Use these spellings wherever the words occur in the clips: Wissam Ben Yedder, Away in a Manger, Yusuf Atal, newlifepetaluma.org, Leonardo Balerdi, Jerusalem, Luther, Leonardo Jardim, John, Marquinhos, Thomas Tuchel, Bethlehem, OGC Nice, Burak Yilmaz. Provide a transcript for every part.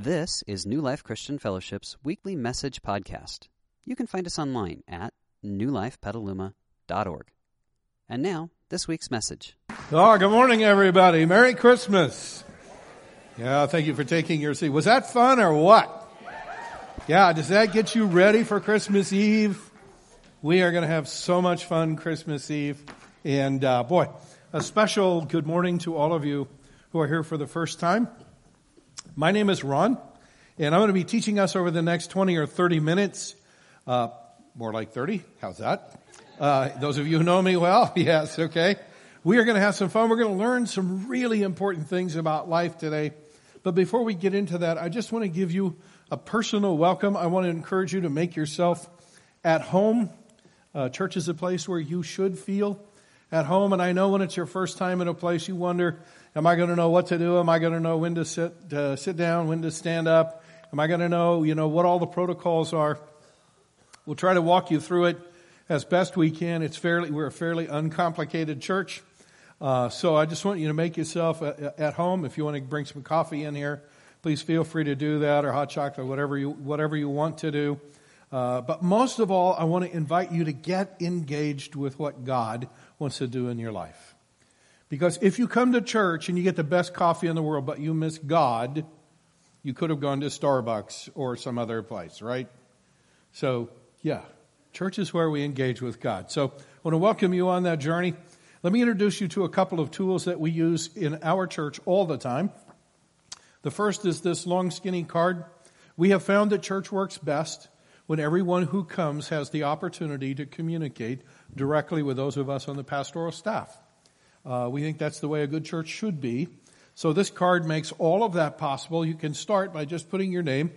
This is New Life Christian Fellowship's weekly message podcast. You can find us online at newlifepetaluma.org. And now, this week's message. Good morning, everybody. Merry Christmas. Yeah, thank you for taking your seat. Was that fun or what? Yeah, does that get you ready for Christmas Eve? We are going to have so much fun Christmas Eve. And boy, a special good morning to all of you who are here for the first time. My name is Ron, and I'm going to be teaching us over the next 20 or 30 minutes, more like 30, how's that? Those of you who know me well, yes, okay. We are going to have some fun. We're going to learn some really important things about life today. But before we get into that, I just want to give you a personal welcome. I want to encourage you to make yourself at home. Church is a place where you should feel at home, and I know when it's your first time in a place, you wonder, am I going to know what to do? Am I going to know when to sit down, when to stand up? Am I going to know, what all the protocols are? We'll try to walk you through it as best we can. We're a fairly uncomplicated church. So I just want you to make yourself at home. If you want to bring some coffee in here, please feel free to do that, or hot chocolate, whatever you want to do. But most of all, I want to invite you to get engaged with what God wants to do in your life. Because if you come to church and you get the best coffee in the world, but you miss God, you could have gone to Starbucks or some other place, right? So, yeah, church is where we engage with God. So I want to welcome you on that journey. Let me introduce you to a couple of tools that we use in our church all the time. The first is this long, skinny card. We have found that church works best when everyone who comes has the opportunity to communicate directly with those of us on the pastoral staff. We think that's the way a good church should be. So this card makes all of that possible. You can start by just putting your name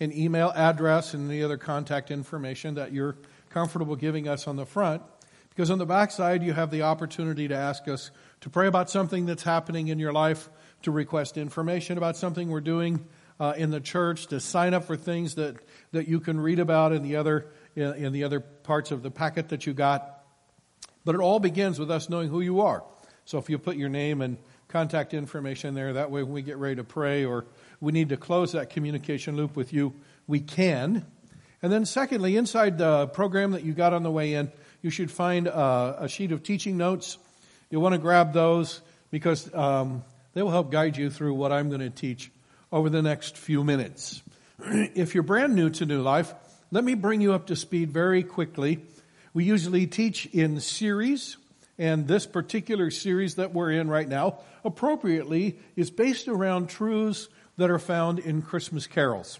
and email address and any other contact information that you're comfortable giving us on the front, because on the back side you have the opportunity to ask us to pray about something that's happening in your life, to request information about something we're doing in the church, to sign up for things that you can read about in the other parts of the packet that you got. But it all begins with us knowing who you are. So if you put your name and contact information there, that way when we get ready to pray or we need to close that communication loop with you, we can. And then secondly, inside the program that you got on the way in, you should find a sheet of teaching notes. You'll want to grab those because they will help guide you through what I'm going to teach over the next few minutes. If you're brand new to New Life, let me bring you up to speed very quickly. We usually teach in series. And this particular series that we're in right now, appropriately, is based around truths that are found in Christmas carols.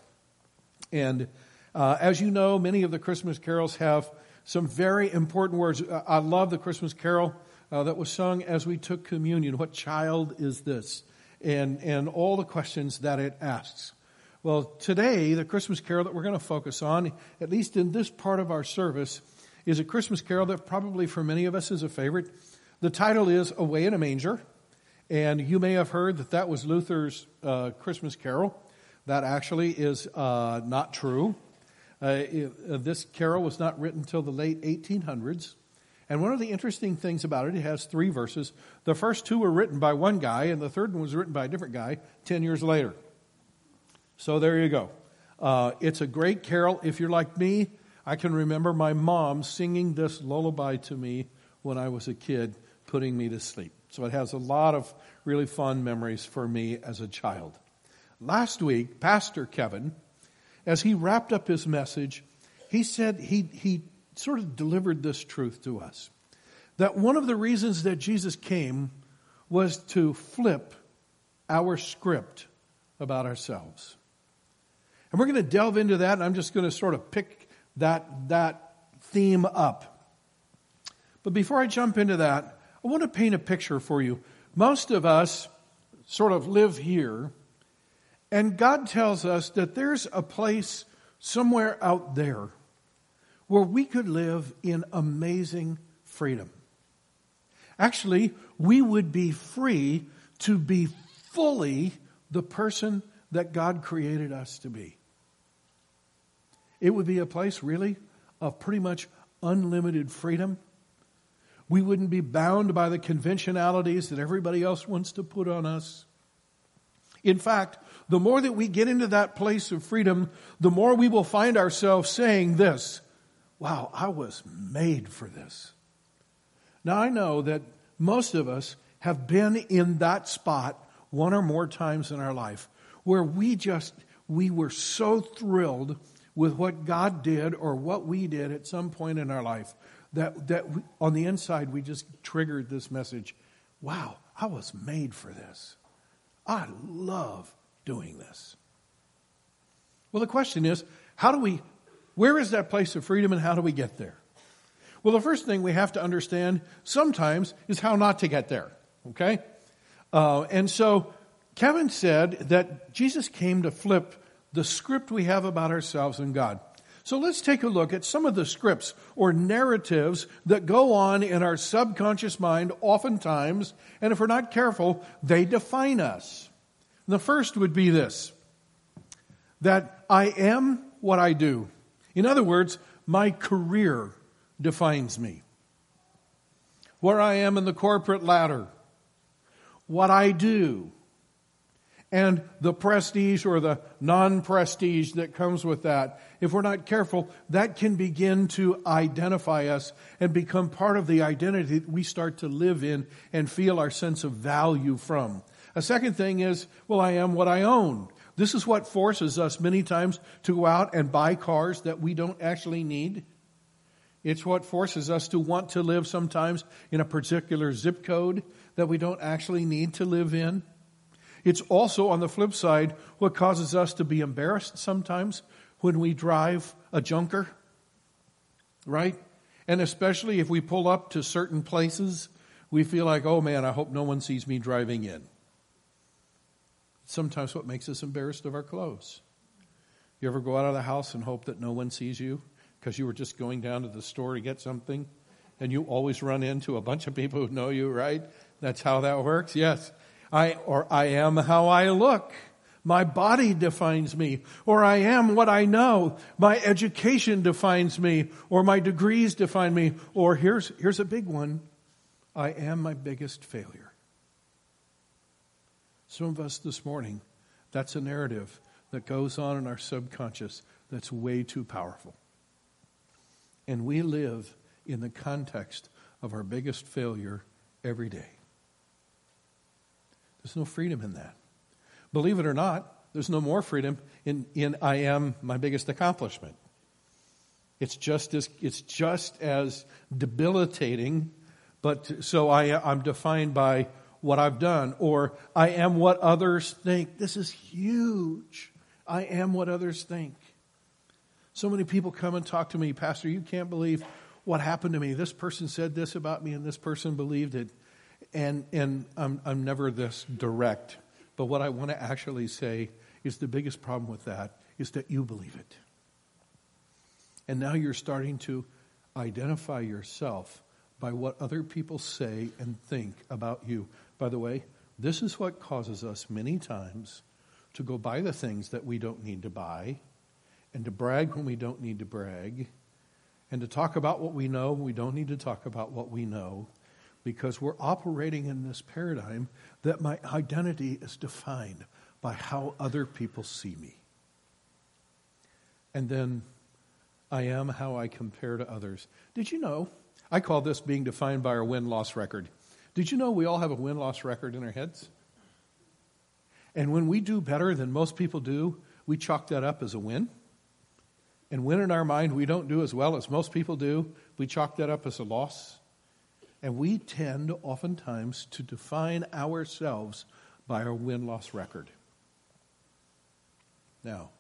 And as you know, many of the Christmas carols have some very important words. I love the Christmas carol that was sung as we took communion. What child is this? And all the questions that it asks. Well, today, the Christmas carol that we're going to focus on, at least in this part of our service, is a Christmas carol that probably for many of us is a favorite. The title is Away in a Manger, and you may have heard that was Luther's Christmas carol. That actually is not true. This carol was not written until the late 1800s, and one of the interesting things about it has three verses. The first two were written by one guy, and the third one was written by a different guy 10 years later. So there you go. It's a great carol. If you're like me, I can remember my mom singing this lullaby to me when I was a kid, putting me to sleep. So it has a lot of really fond memories for me as a child. Last week, Pastor Kevin, as he wrapped up his message, he said he sort of delivered this truth to us, that one of the reasons that Jesus came was to flip our script about ourselves. And we're going to delve into that, and I'm just going to sort of pick that theme up. But before I jump into that, I want to paint a picture for you. Most of us sort of live here, and God tells us that there's a place somewhere out there where we could live in amazing freedom. Actually, we would be free to be fully the person that God created us to be. It would be a place, really, of pretty much unlimited freedom. We wouldn't be bound by the conventionalities that everybody else wants to put on us. In fact, the more that we get into that place of freedom, the more we will find ourselves saying this, wow, I was made for this. Now, I know that most of us have been in that spot one or more times in our life where we were so thrilled with what God did or what we did at some point in our life that we, on the inside, we just triggered this message, wow, I was made for this. I love doing this. Well, the question is, where is that place of freedom and how do we get there? Well, the first thing we have to understand sometimes is how not to get there, okay? And so Kevin said that Jesus came to flip the script we have about ourselves and God. So let's take a look at some of the scripts or narratives that go on in our subconscious mind oftentimes, and if we're not careful, they define us. The first would be this, that I am what I do. In other words, my career defines me. Where I am in the corporate ladder, what I do, and the prestige or the non-prestige that comes with that. If we're not careful, that can begin to identify us and become part of the identity that we start to live in and feel our sense of value from. A second thing is, well, I am what I own. This is what forces us many times to go out and buy cars that we don't actually need. It's what forces us to want to live sometimes in a particular zip code that we don't actually need to live in. It's also, on the flip side, what causes us to be embarrassed sometimes when we drive a junker, right? And especially if we pull up to certain places, we feel like, oh man, I hope no one sees me driving in. Sometimes what makes us embarrassed of our clothes. You ever go out of the house and hope that no one sees you? Because you were just going down to the store to get something, and you always run into a bunch of people who know you, right? That's how that works, yes. I am how I look. My body defines me. Or I am what I know. My education defines me. Or my degrees define me. Or here's a big one. I am my biggest failure. Some of us this morning, that's a narrative that goes on in our subconscious that's way too powerful. And we live in the context of our biggest failure every day. There's no freedom in that. Believe it or not, there's no more freedom in I am my biggest accomplishment. It's just as debilitating, but so I'm defined by what I've done, or I am what others think. This is huge. I am what others think. So many people come and talk to me, Pastor, you can't believe what happened to me. This person said this about me, and this person believed it. And I'm never this direct. But what I want to actually say is the biggest problem with that is that you believe it. And now you're starting to identify yourself by what other people say and think about you. By the way, this is what causes us many times to go buy the things that we don't need to buy, and to brag when we don't need to brag, and to talk about what we know when we don't need to talk about what we know, because we're operating in this paradigm that my identity is defined by how other people see me. And then I am how I compare to others. Did you know? I call this being defined by our win-loss record. Did you know we all have a win-loss record in our heads? And when we do better than most people do, we chalk that up as a win. And when in our mind we don't do as well as most people do, we chalk that up as a loss. And we tend oftentimes to define ourselves by our win-loss record. Now,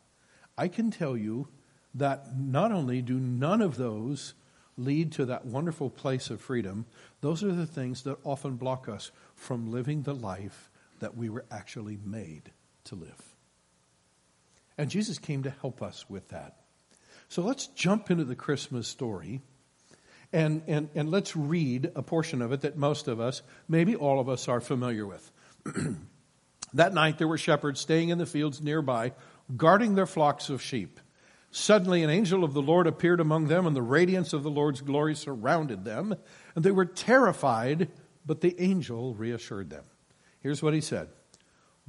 I can tell you that not only do none of those lead to that wonderful place of freedom, those are the things that often block us from living the life that we were actually made to live. And Jesus came to help us with that. So let's jump into the Christmas story and let's read a portion of it that most of us, maybe all of us, are familiar with. That night there were shepherds staying in the fields nearby, guarding their flocks of sheep. Suddenly an angel of the Lord appeared among them, and the radiance of the Lord's glory surrounded them, and they were terrified, but the angel reassured them. Here's what he said.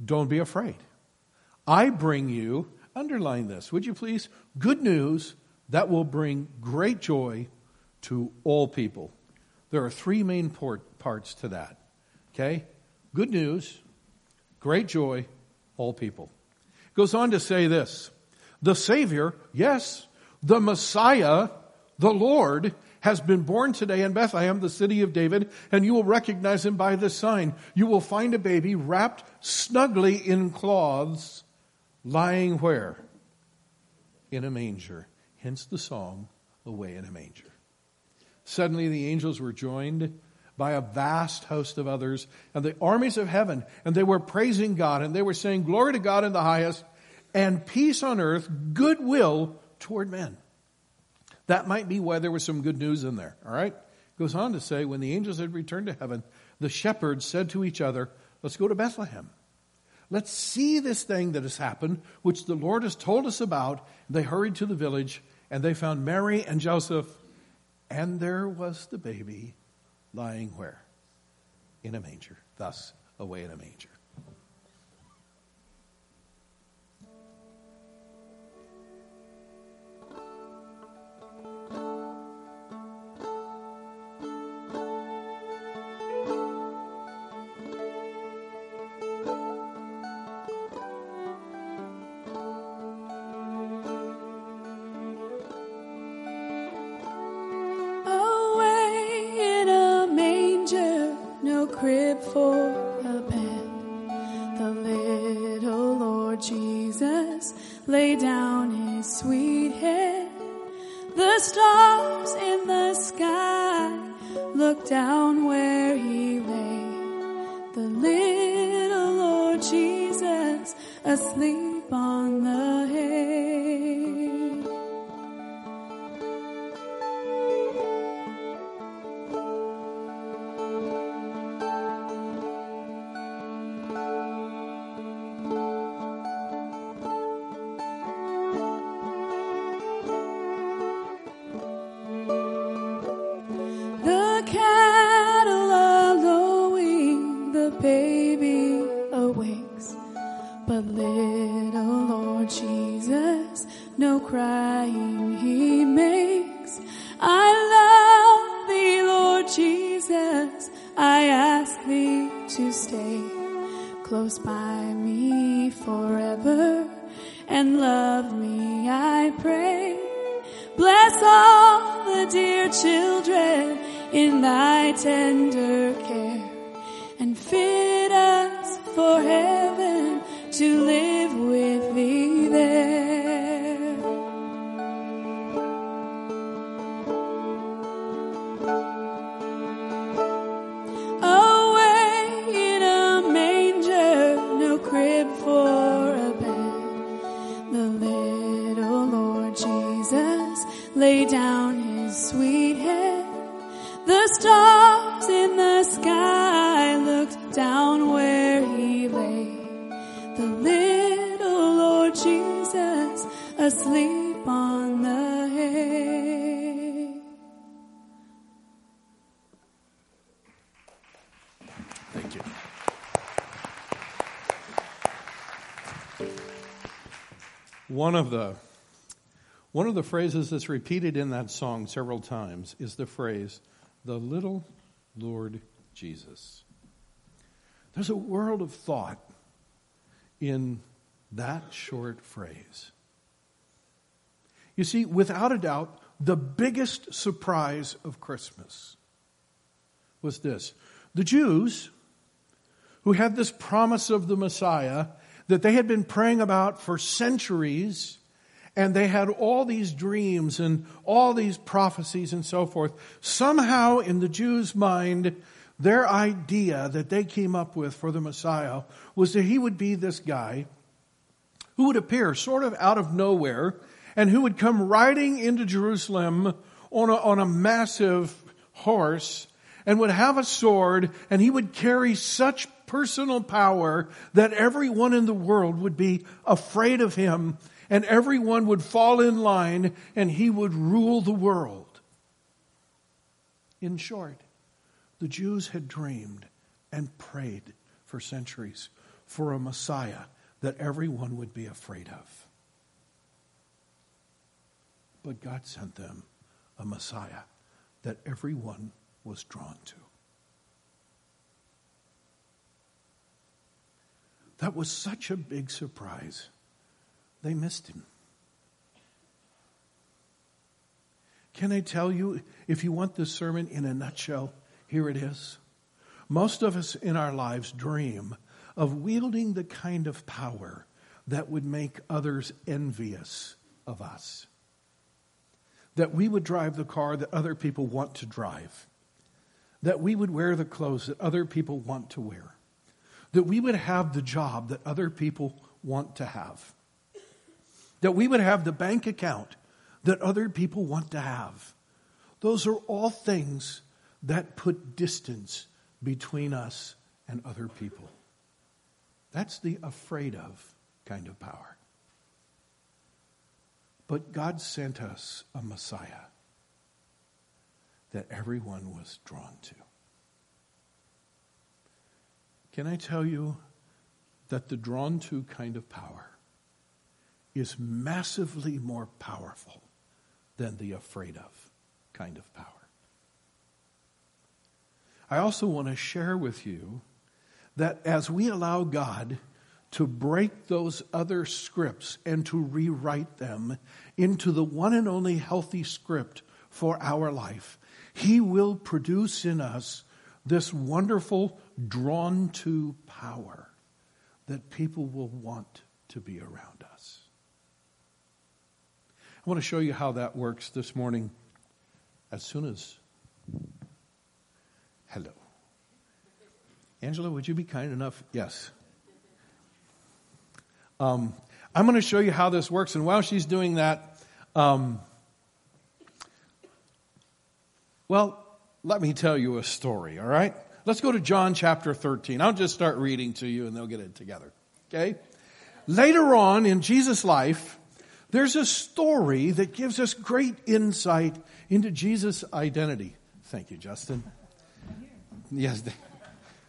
Don't be afraid. I bring you, underline this, would you please, good news that will bring great joy to all people. There are three main parts to that, okay? Good news, great joy, all people. It goes on to say this, the Savior, yes, the Messiah, the Lord, has been born today in Bethlehem, the city of David, and you will recognize him by this sign. You will find a baby wrapped snugly in cloths, lying where? In a manger. Hence the song, Away in a Manger. Suddenly the angels were joined by a vast host of others and the armies of heaven, and they were praising God, and they were saying, glory to God in the highest, and peace on earth, goodwill toward men. That might be why there was some good news in there, all right? Goes on to say, when the angels had returned to heaven, the shepherds said to each other, let's go to Bethlehem. Let's see this thing that has happened, which the Lord has told us about. They hurried to the village, and they found Mary and Joseph, and there was the baby lying where? In a manger, thus away in a manger. Lay down his sweet head. The stars in the sky look down where he lay. The little Lord Jesus asleep on the hay. One of the phrases that's repeated in that song several times is the phrase, the little Lord Jesus. There's a world of thought in that short phrase. You see, without a doubt, the biggest surprise of Christmas was this. The Jews, who had this promise of the Messiah that they had been praying about for centuries, and they had all these dreams and all these prophecies and so forth. Somehow in the Jews' mind, their idea that they came up with for the Messiah was that he would be this guy who would appear sort of out of nowhere and who would come riding into Jerusalem on a massive horse and would have a sword, and he would carry such personal power that everyone in the world would be afraid of him, and everyone would fall in line, and he would rule the world. In short, the Jews had dreamed and prayed for centuries for a Messiah that everyone would be afraid of. But God sent them a Messiah that everyone was drawn to. That was such a big surprise, they missed him. Can I tell you, if you want this sermon in a nutshell, here it is. Most of us in our lives dream of wielding the kind of power that would make others envious of us. That we would drive the car that other people want to drive. That we would wear the clothes that other people want to wear. That we would have the job that other people want to have. That we would have the bank account that other people want to have. Those are all things that put distance between us and other people. That's the afraid of kind of power. But God sent us a Messiah that everyone was drawn to. Can I tell you that the drawn to kind of power is massively more powerful than the afraid of kind of power? I also want to share with you that as we allow God to break those other scripts and to rewrite them into the one and only healthy script for our life, He will produce in us this wonderful drawn-to power that people will want to be around us. I want to show you how that works this morning as soon as... Hello. Angela, would you be kind enough? Yes. I'm going to show you how this works. And while she's doing that, let me tell you a story, all right? Let's go to John chapter 13. I'll just start reading to you and they'll get it together, okay? Later on in Jesus' life, there's a story that gives us great insight into Jesus' identity. Thank you, Justin. Yes.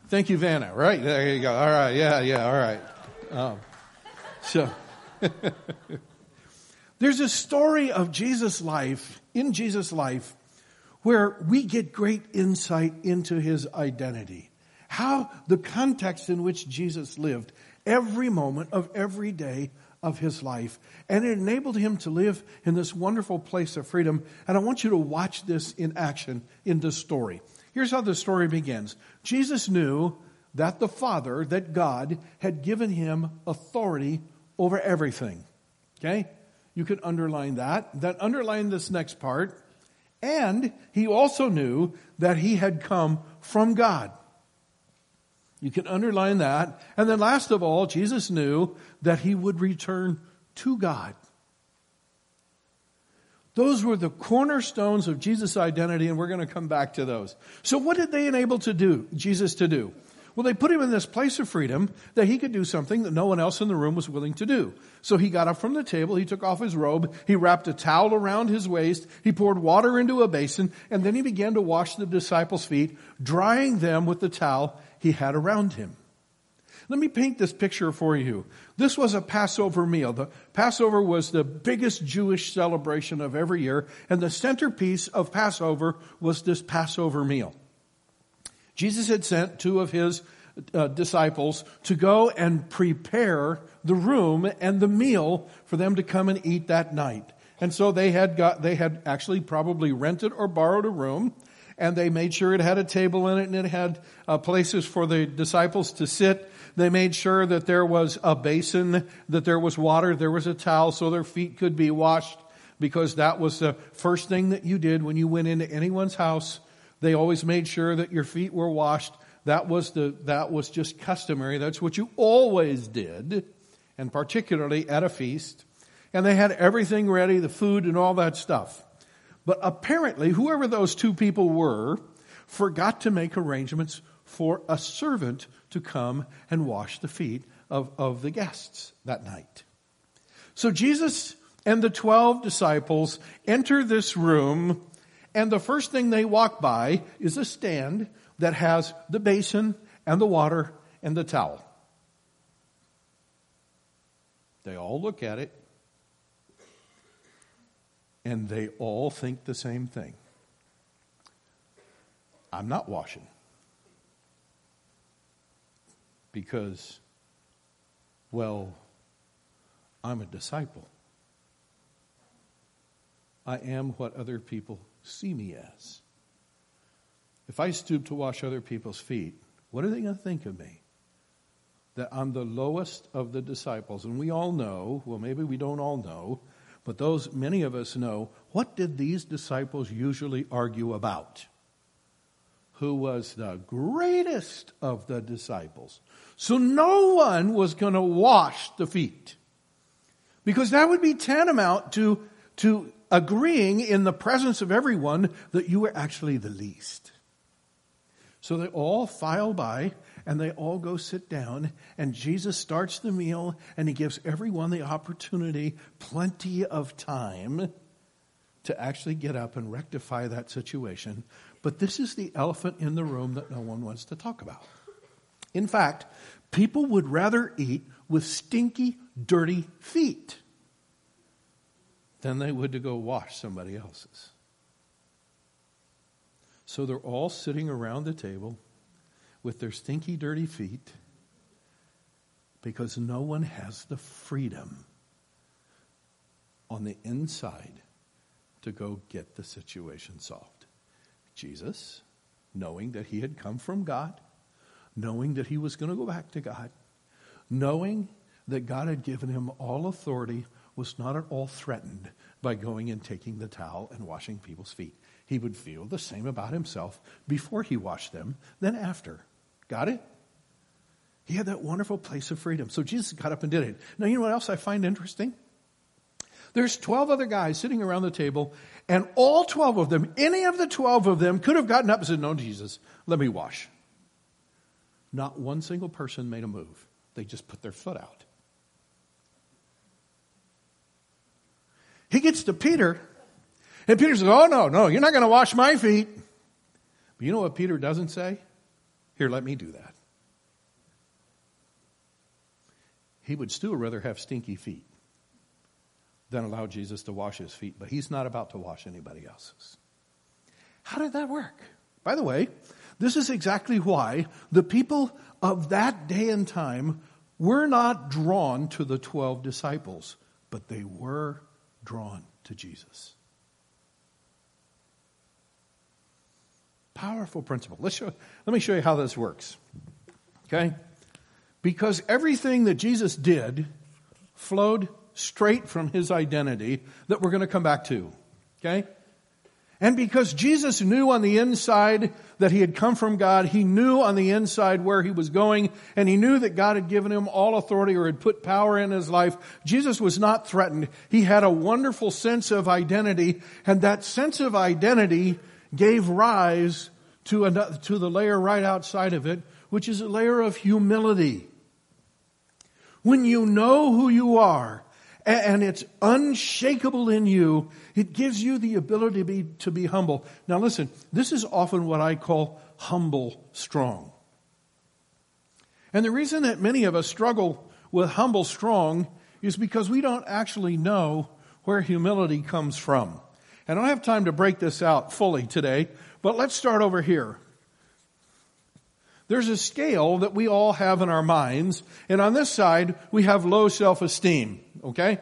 Thank you, Vanna. Right, there you go. All right, yeah, all right. There's a story of Jesus' life, where we get great insight into His identity. How the context in which Jesus lived every moment of every day of His life. And it enabled Him to live in this wonderful place of freedom. And I want you to watch this in action in this story. Here's how the story begins. Jesus knew that the Father, that God, had given Him authority over everything. Okay? You can underline that. Then underline this next part. And He also knew that He had come from God. You can underline that. And then last of all, Jesus knew that He would return to God. Those were the cornerstones of Jesus' identity, and we're going to come back to those. So what did they enable Jesus to do? Well, they put Him in this place of freedom that He could do something that no one else in the room was willing to do. So He got up from the table, He took off His robe, He wrapped a towel around His waist, He poured water into a basin, and then He began to wash the disciples' feet, drying them with the towel He had around Him. Let me paint this picture for you. This was a Passover meal. The Passover was the biggest Jewish celebration of every year, and the centerpiece of Passover was this Passover meal. Jesus had sent two of His disciples to go and prepare the room and the meal for them to come and eat that night. And so they had actually probably rented or borrowed a room, and they made sure it had a table in it and it had places for the disciples to sit. They made sure that there was a basin, that there was water, there was a towel so their feet could be washed, because that was the first thing that you did when you went into anyone's house. They always made sure that your feet were washed. That was just customary. That's what you always did, and particularly at a feast. And they had everything ready, the food and all that stuff. But apparently, whoever those two people were forgot to make arrangements for a servant to come and wash the feet of the guests that night. So Jesus and the 12 disciples enter this room, and the first thing they walk by is a stand that has the basin and the water and the towel. They all look at it, and they all think the same thing. I'm not washing because, well, I'm a disciple. I am what other people see me as. If I stoop to wash other people's feet, what are they going to think of me? That I'm the lowest of the disciples. And we all know, well, maybe we don't all know, but those many of us know, what did these disciples usually argue about? Who was the greatest of the disciples? So no one was going to wash the feet. Because that would be tantamount to agreeing in the presence of everyone that you were actually the least. So they all file by and they all go sit down, and Jesus starts the meal and he gives everyone the opportunity, plenty of time, to actually get up and rectify that situation. But this is the elephant in the room that no one wants to talk about. In fact, people would rather eat with stinky, dirty feet than they would to go wash somebody else's. So they're all sitting around the table with their stinky, dirty feet because no one has the freedom on the inside to go get the situation solved. Jesus, knowing that he had come from God, knowing that he was going to go back to God, knowing that God had given him all authority, was not at all threatened by going and taking the towel and washing people's feet. He would feel the same about himself before he washed them than after. Got it? He had that wonderful place of freedom. So Jesus got up and did it. Now, you know what else I find interesting? There's 12 other guys sitting around the table, and all 12 of them, any of the 12 of them, could have gotten up and said, "No, Jesus, let me wash." Not one single person made a move. They just put their foot out. He gets to Peter, and Peter says, "Oh, no, you're not going to wash my feet." But you know what Peter doesn't say? "Here, let me do that." He would still rather have stinky feet than allow Jesus to wash his feet, but he's not about to wash anybody else's. How did that work? By the way, this is exactly why the people of that day and time were not drawn to the 12 disciples, but they were drawn to Jesus. Powerful principle. Let me show you how this works. Okay? Because everything that Jesus did flowed straight from his identity that we're going to come back to. Okay? And because Jesus knew on the inside that he had come from God, he knew on the inside where he was going, and he knew that God had given him all authority or had put power in his life, Jesus was not threatened. He had a wonderful sense of identity, and that sense of identity gave rise to the layer right outside of it, which is a layer of humility. When you know who you are, and it's unshakable in you, it gives you the ability to be humble. Now listen, this is often what I call humble strong. And the reason that many of us struggle with humble strong is because we don't actually know where humility comes from. And I don't have time to break this out fully today, but let's start over here. There's a scale that we all have in our minds, and on this side, we have low self-esteem, okay?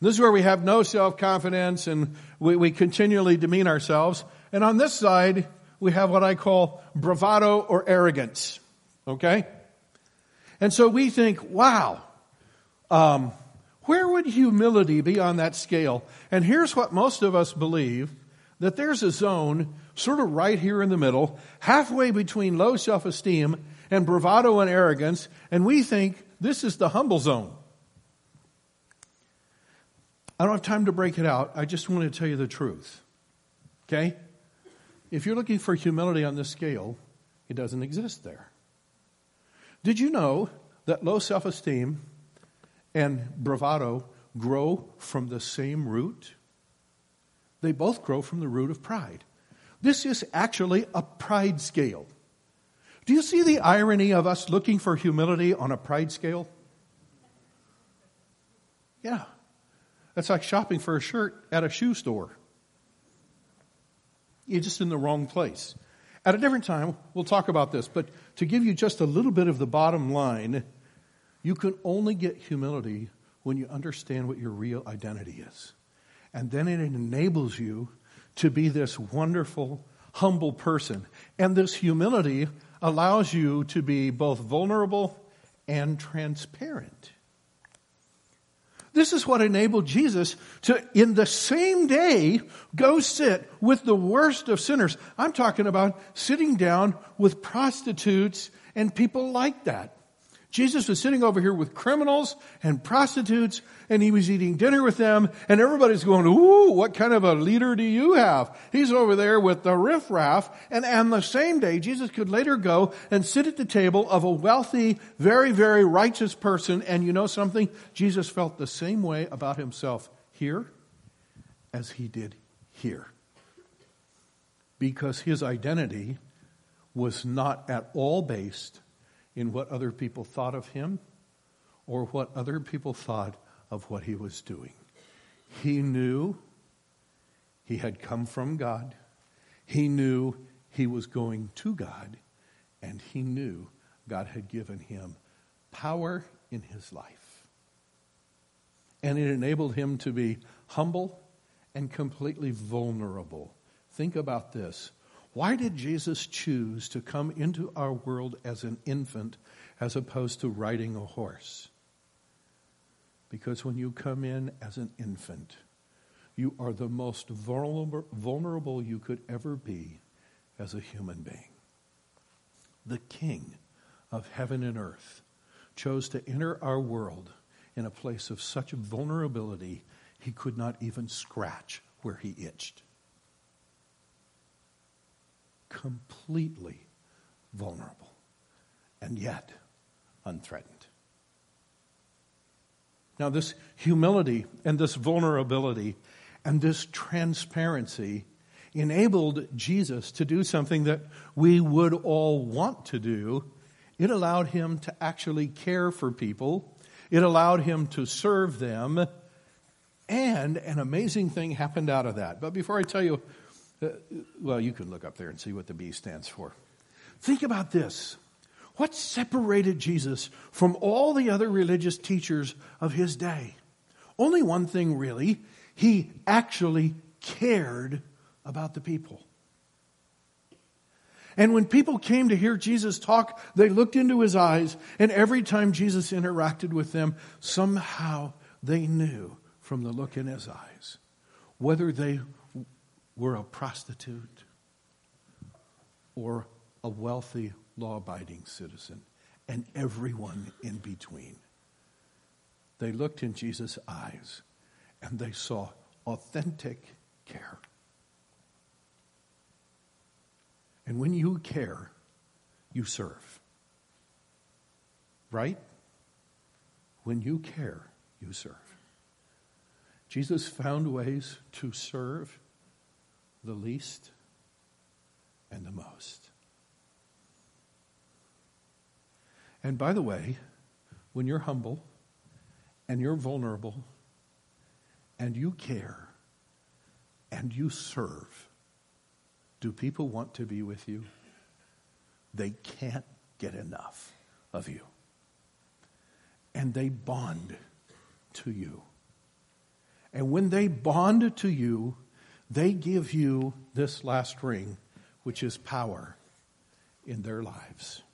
This is where we have no self-confidence, and we continually demean ourselves. And on this side, we have what I call bravado or arrogance, okay? And so we think, wow, where would humility be on that scale? And here's what most of us believe, that there's a zone sort of right here in the middle, halfway between low self-esteem and bravado and arrogance, and we think this is the humble zone. I don't have time to break it out. I just want to tell you the truth, okay? If you're looking for humility on this scale, it doesn't exist there. Did you know that low self-esteem and bravado grow from the same root? They both grow from the root of pride. This is actually a pride scale. Do you see the irony of us looking for humility on a pride scale? Yeah. That's like shopping for a shirt at a shoe store. You're just in the wrong place. At a different time, we'll talk about this, but to give you just a little bit of the bottom line, you can only get humility when you understand what your real identity is. And then it enables you to be this wonderful, humble person. And this humility allows you to be both vulnerable and transparent. This is what enabled Jesus to, in the same day, go sit with the worst of sinners. I'm talking about sitting down with prostitutes and people like that. Jesus was sitting over here with criminals and prostitutes, and he was eating dinner with them, and everybody's going, ooh, what kind of a leader do you have? He's over there with the riffraff, and on the same day, Jesus could later go and sit at the table of a wealthy, very, very righteous person, and you know something? Jesus felt the same way about himself here as he did here, because his identity was not at all based in what other people thought of him or what other people thought of what he was doing. He knew he had come from God. He knew he was going to God. And he knew God had given him power in his life. And it enabled him to be humble and completely vulnerable. Think about this. Why did Jesus choose to come into our world as an infant as opposed to riding a horse? Because when you come in as an infant, you are the most vulnerable you could ever be as a human being. The King of heaven and earth chose to enter our world in a place of such vulnerability, he could not even scratch where he itched. Completely vulnerable and yet unthreatened. Now, this humility and this vulnerability and this transparency enabled Jesus to do something that we would all want to do. It allowed him to actually care for people. It allowed him to serve them. And an amazing thing happened out of that. But before I tell you, well, you can look up there and see what the B stands for. Think about this. What separated Jesus from all the other religious teachers of his day? Only one thing, really. He actually cared about the people. And when people came to hear Jesus talk, they looked into his eyes, and every time Jesus interacted with them, somehow they knew from the look in his eyes whether they were a prostitute or a wealthy, law-abiding citizen, and everyone in between. They looked in Jesus' eyes, and they saw authentic care. And when you care, you serve. Right? When you care, you serve. Jesus found ways to serve the least and the most. And by the way, when you're humble and you're vulnerable and you care and you serve, do people want to be with you? They can't get enough of you. And they bond to you. And when they bond to you, they give you this last ring, which is power in their lives.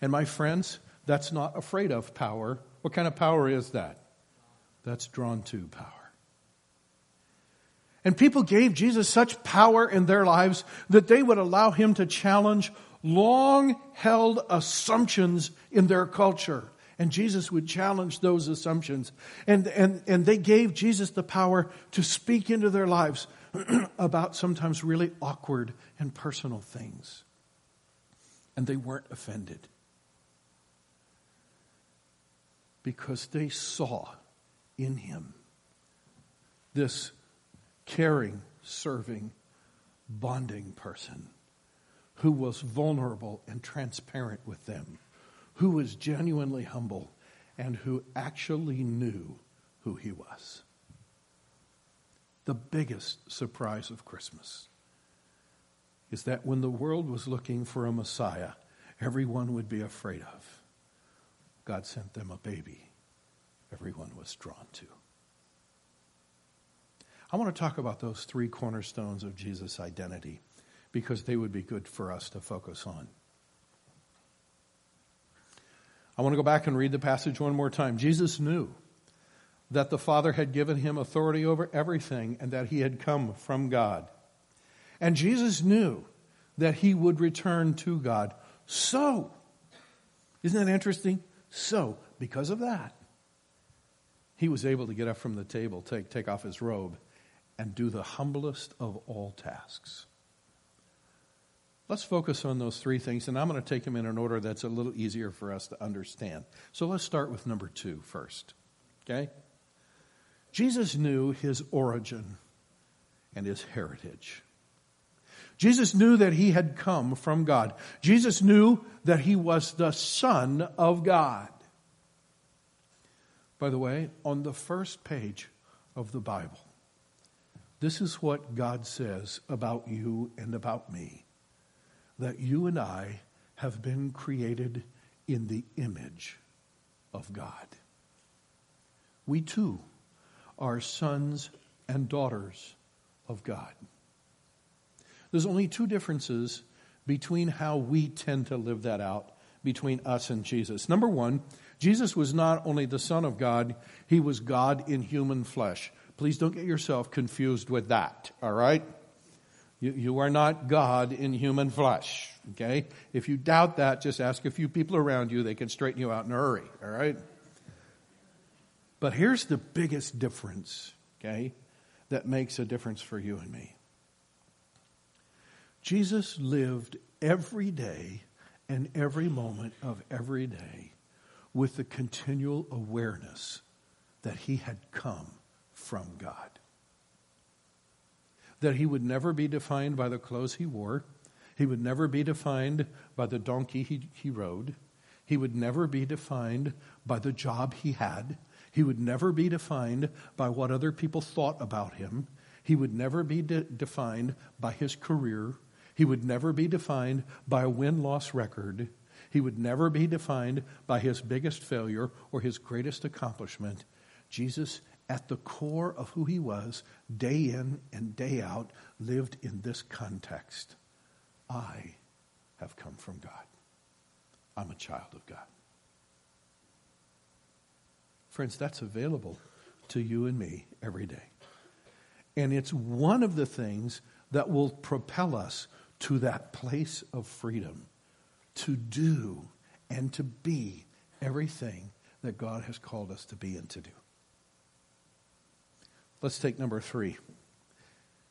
And my friends, that's not afraid of power. What kind of power is that? That's drawn to power. And people gave Jesus such power in their lives that they would allow him to challenge long-held assumptions in their culture. And Jesus would challenge those assumptions. And they gave Jesus the power to speak into their lives about sometimes really awkward and personal things. And they weren't offended. Because they saw in him this caring, serving, bonding person who was vulnerable and transparent with them, who was genuinely humble, and who actually knew who he was. The biggest surprise of Christmas is that when the world was looking for a Messiah everyone would be afraid of, God sent them a baby everyone was drawn to. I want to talk about those three cornerstones of Jesus' identity because they would be good for us to focus on. I want to go back and read the passage one more time. Jesus knew that the Father had given him authority over everything and that he had come from God. And Jesus knew that he would return to God. So, isn't that interesting? So, because of that, he was able to get up from the table, take off his robe, and do the humblest of all tasks. Let's focus on those three things, and I'm going to take them in an order that's a little easier for us to understand. So let's start with number 2 first, okay? Jesus knew his origin and his heritage. Jesus knew that he had come from God. Jesus knew that he was the Son of God. By the way, on the first page of the Bible, this is what God says about you and about me, that you and I have been created in the image of God. We too are sons and daughters of God. There's only two differences between how we tend to live that out between us and Jesus. Number one, Jesus was not only the Son of God, he was God in human flesh. Please don't get yourself confused with that, all right? You are not God in human flesh, okay? If you doubt that, just ask a few people around you. They can straighten you out in a hurry, all right? But here's the biggest difference, okay, that makes a difference for you and me. Jesus lived every day and every moment of every day with the continual awareness that he had come from God. That he would never be defined by the clothes he wore. He would never be defined by the donkey he rode. He would never be defined by the job he had. He would never be defined by what other people thought about him. He would never be defined by his career. He would never be defined by a win-loss record. He would never be defined by his biggest failure or his greatest accomplishment. Jesus, at the core of who he was, day in and day out, lived in this context. I have come from God. I'm a child of God. Friends, that's available to you and me every day. And it's one of the things that will propel us to that place of freedom, to do and to be everything that God has called us to be and to do. Let's take number 3.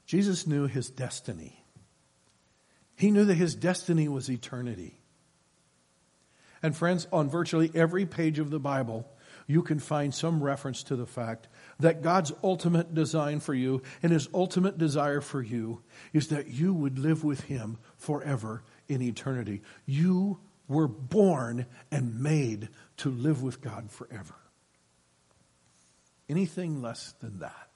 Jesus knew his destiny. He knew that his destiny was eternity. And friends, on virtually every page of the Bible, you can find some reference to the fact that God's ultimate design for you and his ultimate desire for you is that you would live with him forever in eternity. You were born and made to live with God forever. Anything less than that,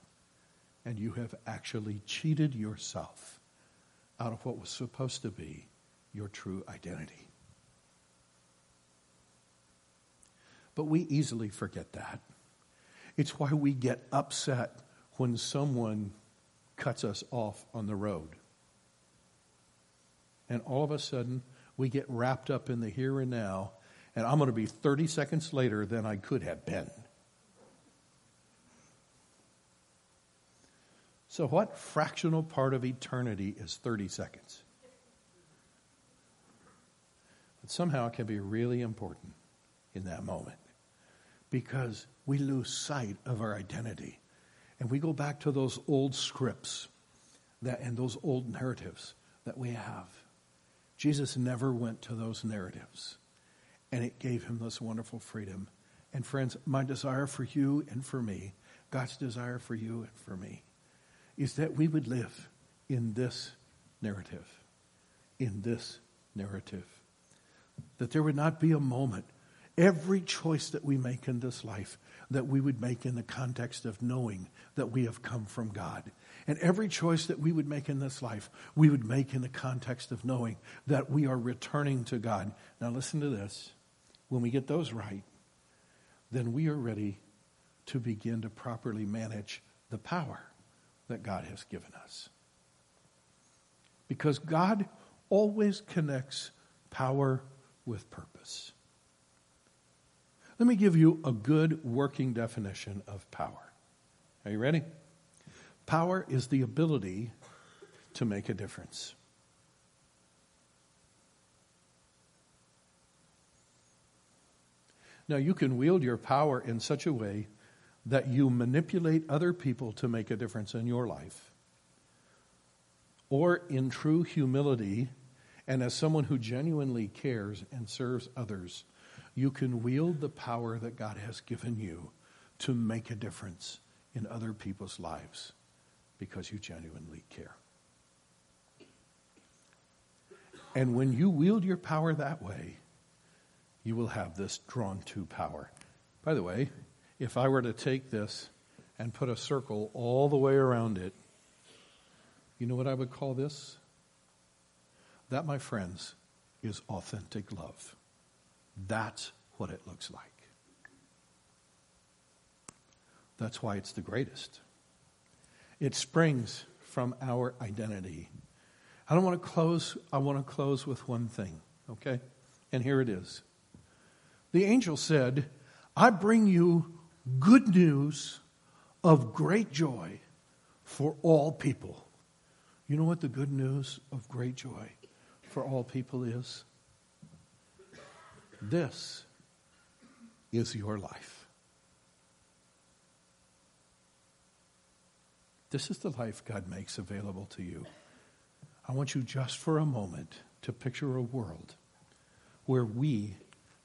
and you have actually cheated yourself out of what was supposed to be your true identity. But we easily forget that. It's why we get upset when someone cuts us off on the road. And all of a sudden, we get wrapped up in the here and now, and I'm going to be 30 seconds later than I could have been. So what fractional part of eternity is 30 seconds? But somehow it can be really important in that moment, because we lose sight of our identity. And we go back to those old scripts and those old narratives that we have. Jesus never went to those narratives. And it gave him this wonderful freedom. And friends, my desire for you and for me, God's desire for you and for me, is that we would live in this narrative. In this narrative. That there would not be a moment every choice that we make in this life, that we would make in the context of knowing that we have come from God. And every choice that we would make in this life, we would make in the context of knowing that we are returning to God. Now listen to this. When we get those right, then we are ready to begin to properly manage the power that God has given us. Because God always connects power with purpose. Let me give you a good working definition of power. Are you ready? Power is the ability to make a difference. Now, you can wield your power in such a way that you manipulate other people to make a difference in your life. Or in true humility, and as someone who genuinely cares and serves others, you can wield the power that God has given you to make a difference in other people's lives because you genuinely care. And when you wield your power that way, you will have this drawn to power. By the way, if I were to take this and put a circle all the way around it, you know what I would call this? That, my friends, is authentic love. That's what it looks like. That's why it's the greatest. It springs from our identity. I want to close with one thing, okay? And here it is. The angel said, I bring you good news of great joy for all people. You know what the good news of great joy for all people is? This is your life. This is the life God makes available to you. I want you just for a moment to picture a world where we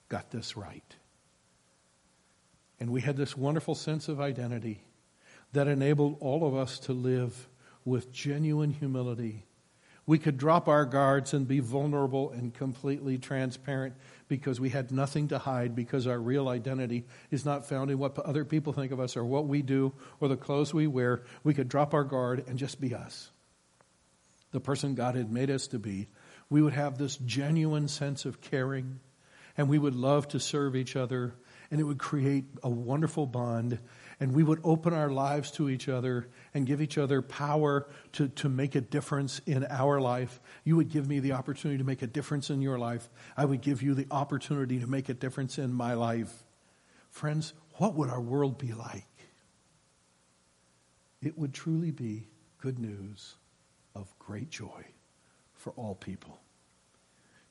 got this right. And we had this wonderful sense of identity that enabled all of us to live with genuine humility. We could drop our guards and be vulnerable and completely transparent because we had nothing to hide, because our real identity is not found in what other people think of us or what we do or the clothes we wear. We could drop our guard and just be us, the person God had made us to be. We would have this genuine sense of caring, and we would love to serve each other, and it would create a wonderful bond. And we would open our lives to each other and give each other power to make a difference in our life. You would give me the opportunity to make a difference in your life. I would give you the opportunity to make a difference in my life. Friends, what would our world be like? It would truly be good news of great joy for all people.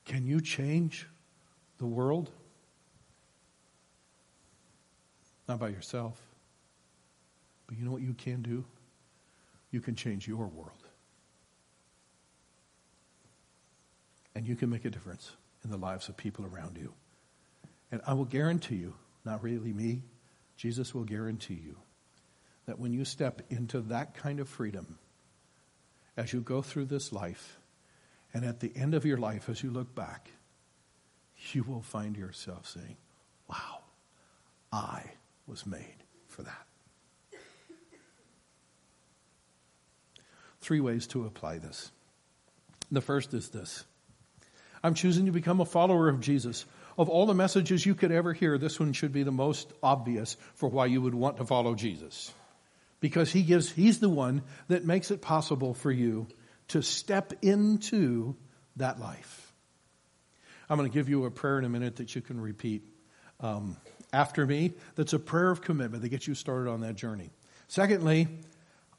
Can you change the world? Not by yourself. But you know what you can do? You can change your world. And you can make a difference in the lives of people around you. And I will guarantee you, not really me, Jesus will guarantee you that when you step into that kind of freedom, as you go through this life, and at the end of your life, as you look back, you will find yourself saying, wow, I was made for that. 3 ways to apply this. The first is this. I'm choosing to become a follower of Jesus. Of all the messages you could ever hear, this one should be the most obvious for why you would want to follow Jesus. Because he's the one that makes it possible for you to step into that life. I'm going to give you a prayer in a minute that you can repeat after me. That's a prayer of commitment that gets you started on that journey. Secondly,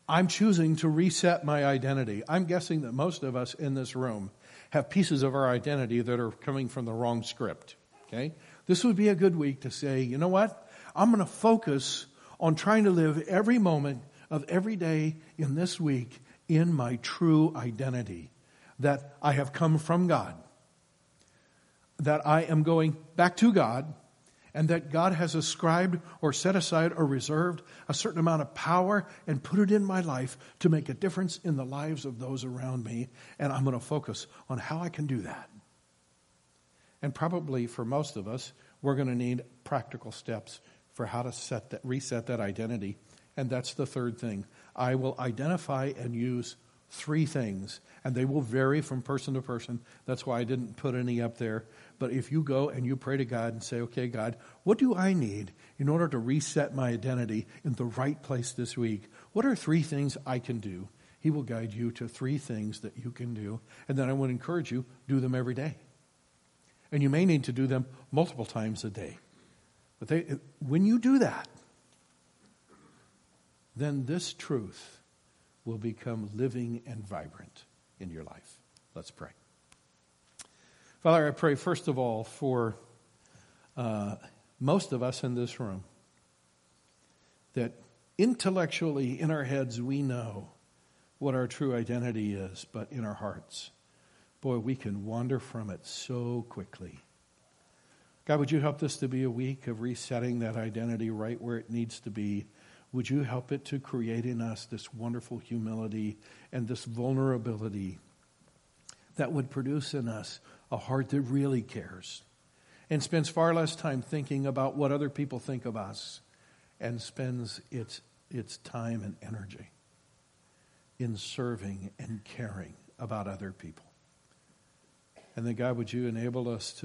I'm choosing to reset my identity. I'm guessing that most of us in this room have pieces of our identity that are coming from the wrong script, okay? This would be a good week to say, you know what? I'm going to focus on trying to live every moment of every day in this week in my true identity, that I have come from God, that I am going back to God, and that God has ascribed or set aside or reserved a certain amount of power and put it in my life to make a difference in the lives of those around me. And I'm going to focus on how I can do that. And probably for most of us, we're going to need practical steps for how to reset that identity. And that's the third thing. I will identify and use three things, and they will vary from person to person. That's why I didn't put any up there. But if you go and you pray to God and say, okay, God, what do I need in order to reset my identity in the right place this week? What are three things I can do? He will guide you to three things that you can do. And then I would encourage you, do them every day. And you may need to do them multiple times a day. But when you do that, then this truth will become living and vibrant in your life. Let's pray. Father, I pray first of all for most of us in this room, that intellectually in our heads we know what our true identity is, but in our hearts, boy, we can wander from it so quickly. God, would you help this to be a week of resetting that identity right where it needs to be? Would you help it to create in us this wonderful humility and this vulnerability that would produce in us a heart that really cares and spends far less time thinking about what other people think of us and spends its time and energy in serving and caring about other people. And then, God, would you enable us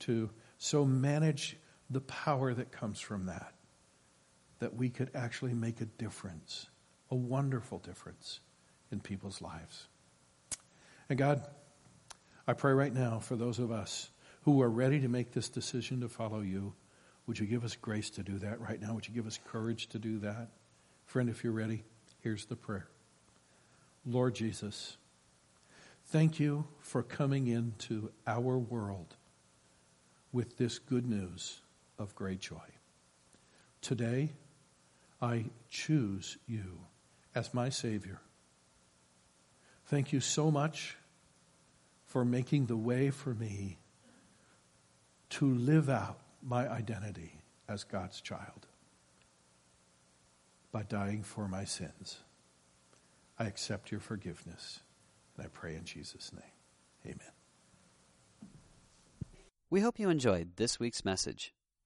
to so manage the power that comes from that we could actually make a difference, a wonderful difference in people's lives. And God, I pray right now for those of us who are ready to make this decision to follow you. Would you give us grace to do that right now? Would you give us courage to do that? Friend, if you're ready, here's the prayer. Lord Jesus, thank you for coming into our world with this good news of great joy. Today, I choose you as my Savior. Thank you so much for making the way for me to live out my identity as God's child by dying for my sins. I accept your forgiveness, and I pray in Jesus' name. Amen. We hope you enjoyed this week's message.